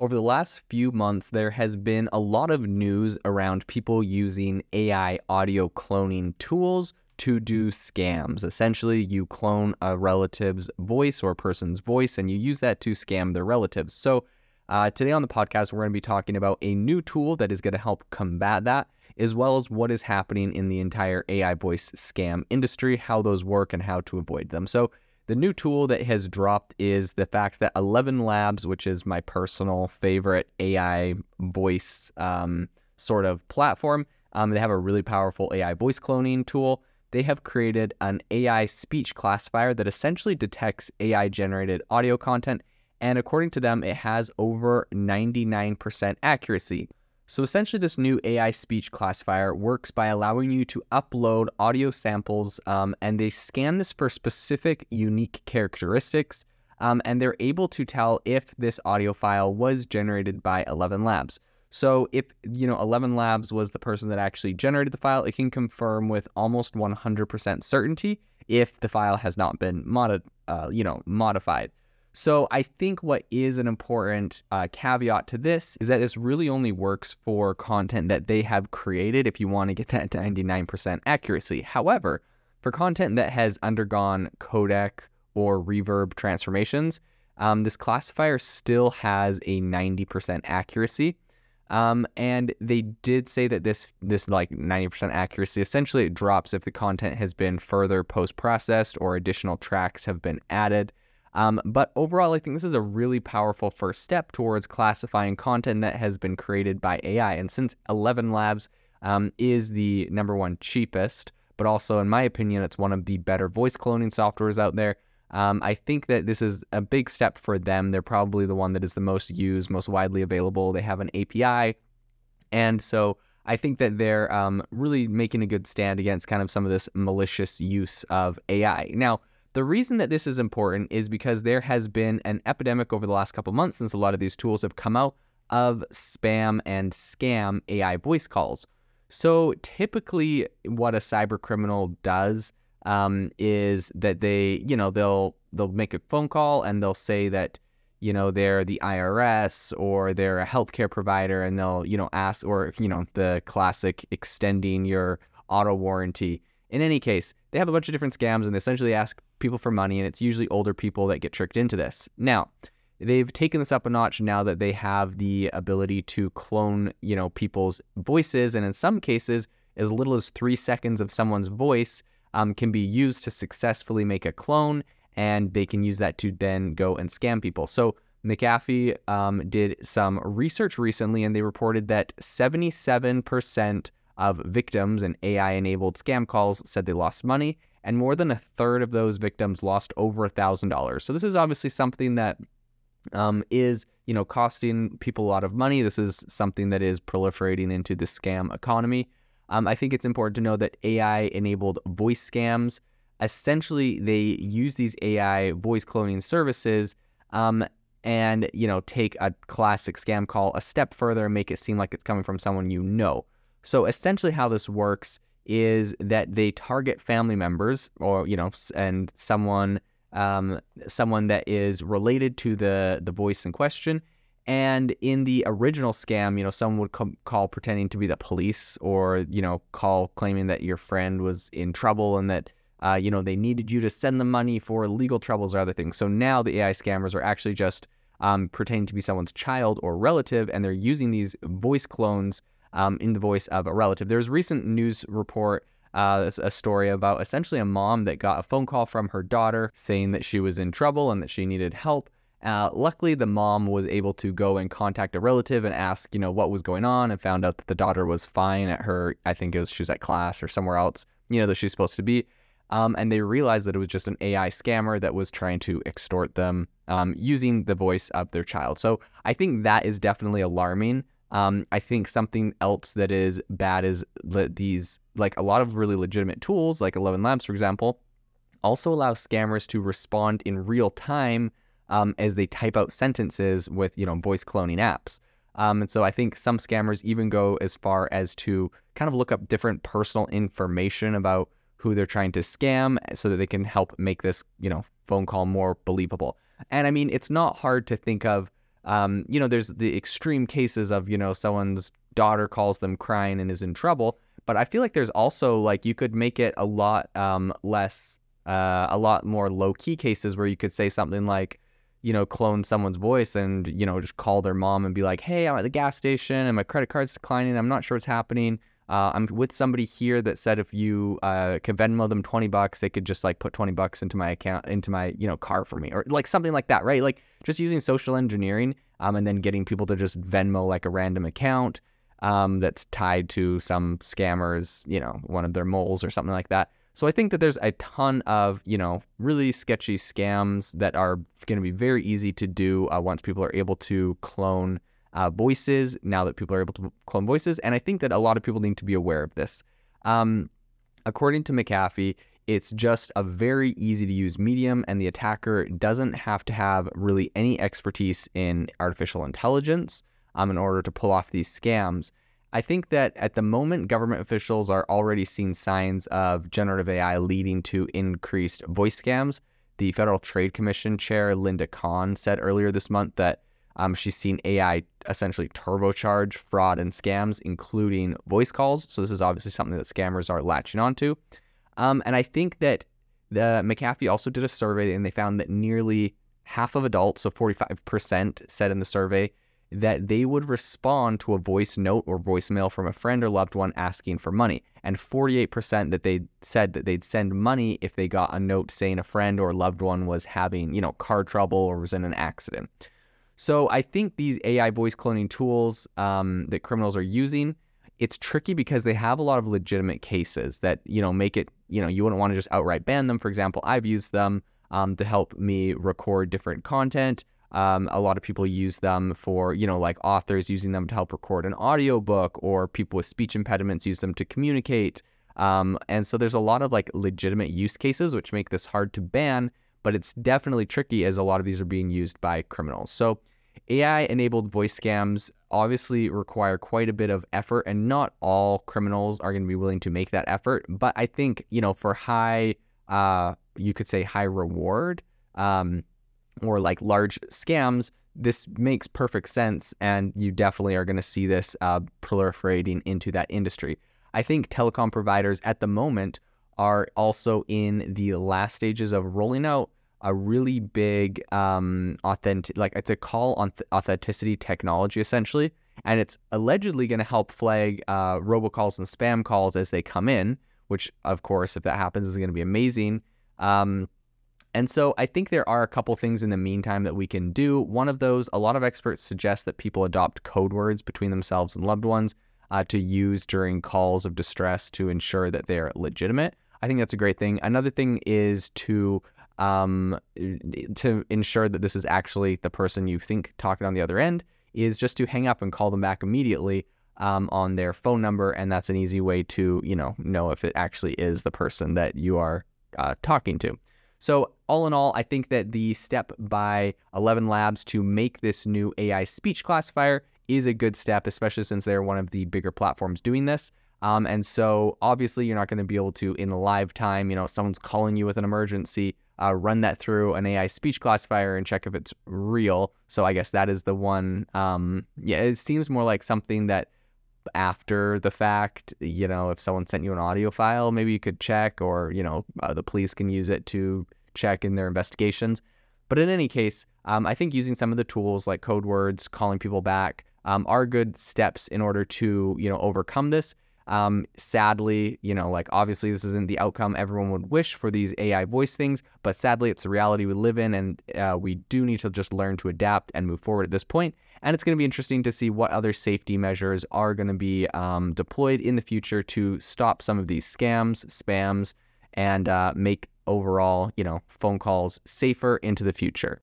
Over the last few months, there has been a lot of news around people using AI audio cloning tools to do scams. Essentially, you clone a relative's voice or a person's voice, and you use that to scam their relatives. So today on the podcast, we're going to be talking about a new tool that is going to help combat that, as well as what is happening in the entire AI voice scam industry, how those work, and how to avoid them. So the new tool that has dropped is the fact that 11 Labs, which is my personal favorite AI voice sort of platform, they have a really powerful AI voice cloning tool. They have created an AI speech classifier that essentially detects AI-generated audio content, and according to them, it has over 99% accuracy. So essentially, this new AI speech classifier works by allowing you to upload audio samples, and they scan this for specific unique characteristics, and they're able to tell if this audio file was generated by 11 Labs. So if, 11 Labs was the person that actually generated the file, it can confirm with almost 100% certainty if the file has not been modified. So I think what is an important caveat to this is that this really only works for content that they have created if you want to get that 99% accuracy. However, for content that has undergone codec or reverb transformations, this classifier still has a 90% accuracy. And they did say that this like 90% accuracy, essentially it drops if the content has been further post-processed or additional tracks have been added. But overall, I think this is a really powerful first step towards classifying content that has been created by AI. And since 11 Labs is the #1 cheapest, but also, in my opinion, it's one of the better voice cloning softwares out there, I think that this is a big step for them. They're probably the one that is the most used, most widely available. They have an API. And so I think that they're really making a good stand against kind of some of this malicious use of AI. Now, the reason that this is important is because there has been an epidemic over the last couple months since a lot of these tools have come out of spam and scam AI voice calls. So typically what a cyber criminal does is that they, they'll make a phone call and they'll say that, they're the IRS or they're a healthcare provider, and they'll, ask, or, the classic extending your auto warranty. In any case, they have a bunch of different scams, and they essentially ask people for money, and it's usually older people that get tricked into this. Now, they've taken this up a notch now that they have the ability to clone, people's voices, and in some cases, as little as 3 seconds of someone's voice can be used to successfully make a clone, and they can use that to then go and scam people. So McAfee did some research recently, and they reported that 77% of victims in AI-enabled scam calls said they lost money, and more than 1/3 of those victims lost over $1,000. So this is obviously something that is, costing people a lot of money. This is something that is proliferating into the scam economy. I think it's important to know that AI-enabled voice scams, essentially they use these AI voice cloning services and, take a classic scam call a step further and make it seem like it's coming from someone you know. So essentially how this works is that they target family members or, and someone that is related to the voice in question. And in the original scam, someone would call pretending to be the police or, call claiming that your friend was in trouble and that, they needed you to send them money for legal troubles or other things. So now the AI scammers are actually just pretending to be someone's child or relative, and they're using these voice clones in the voice of a relative. There's a recent news report, a story about essentially a mom that got a phone call from her daughter saying that she was in trouble and that she needed help. Luckily, the mom was able to go and contact a relative and ask, what was going on, and found out that the daughter was fine at her, I think it was, she was at class or somewhere else, that she's supposed to be. And they realized that it was just an AI scammer that was trying to extort them using the voice of their child. So I think that is definitely alarming. I think something else that is bad is that these, a lot of really legitimate tools, like 11 Labs, for example, also allow scammers to respond in real time as they type out sentences with, voice cloning apps. And so I think some scammers even go as far as to kind of look up different personal information about who they're trying to scam so that they can help make this, phone call more believable. And I mean, it's not hard to think of You know, there's the extreme cases of, you know, someone's daughter calls them crying and is in trouble. But I feel like there's also, like, you could make it a lot less, a lot more low-key cases where you could say something like, you know, clone someone's voice and, you know, just call their mom and be like, hey, I'm at the gas station and my credit card's declining. I'm not sure what's happening. I'm with somebody here that said if you could Venmo them $20, they could just like put $20 into my account, into my, you know, car for me, or like something like that, right? Like just using social engineering and then getting people to just Venmo like a random account that's tied to some scammers, you know, one of their moles or something like that. So I think that there's a ton of, you know, really sketchy scams that are going to be very easy to do once people are able to clone voices, now that people are able to clone voices. And I think that a lot of people need to be aware of this. According to McAfee, it's just a very easy to use medium, and the attacker doesn't have to have really any expertise in artificial intelligence in order to pull off these scams. I think that at the moment, government officials are already seeing signs of generative AI leading to increased voice scams. The Federal Trade Commission chair, Linda Kahn, said earlier this month that she's seen AI essentially turbocharge fraud and scams, including voice calls. So this is obviously something that scammers are latching onto. And I think that the McAfee also did a survey, and they found that nearly half of adults, so 45%, said in the survey that they would respond to a voice note or voicemail from a friend or loved one asking for money, and 48% that they said that they'd send money if they got a note saying a friend or loved one was having, you know, car trouble or was in an accident. So I think these AI voice cloning tools that criminals are using, it's tricky because they have a lot of legitimate cases that, you know, make it, you know, you wouldn't want to just outright ban them. For example, I've used them to help me record different content. A lot of people use them for, you know, like authors using them to help record an audiobook, or people with speech impediments use them to communicate. And so there's a lot of like legitimate use cases which make this hard to ban, but it's definitely tricky as a lot of these are being used by criminals. So AI-enabled voice scams obviously require quite a bit of effort, and not all criminals are going to be willing to make that effort. But I think, you know, for high, you could say high reward, or like large scams, this makes perfect sense, and you definitely are going to see this proliferating into that industry. I think telecom providers at the moment are also in the last stages of rolling out a really big it's a call on authenticity technology essentially, and it's allegedly going to help flag robocalls and spam calls as they come in, which of course, if that happens, is going to be amazing. And so I think there are a couple things in the meantime that we can do. One of those, a lot of experts suggest that people adopt code words between themselves and loved ones to use during calls of distress to ensure that they're legitimate. I think that's a great thing. Another thing is to ensure that this is actually the person you think talking on the other end, is just to hang up and call them back immediately on their phone number. And that's an easy way to, you know if it actually is the person that you are talking to. So all in all, I think that the step by 11 Labs to make this new AI speech classifier is a good step, especially since they're one of the bigger platforms doing this. And so obviously you're not going to be able to, in live time, you know, if someone's calling you with an emergency, run that through an AI speech classifier and check if it's real. So I guess that is the one. Yeah, it seems more like something that after the fact, you know, if someone sent you an audio file, maybe you could check, or, you know, the police can use it to check in their investigations. But in any case, I think using some of the tools like code words, calling people back, are good steps in order to, you know, overcome this. Sadly, you know, like obviously this isn't the outcome everyone would wish for these AI voice things, but sadly it's the reality we live in, and we do need to just learn to adapt and move forward at this point. And it's going to be interesting to see what other safety measures are going to be deployed in the future to stop some of these scams, spams, and make overall, you know, phone calls safer into the future.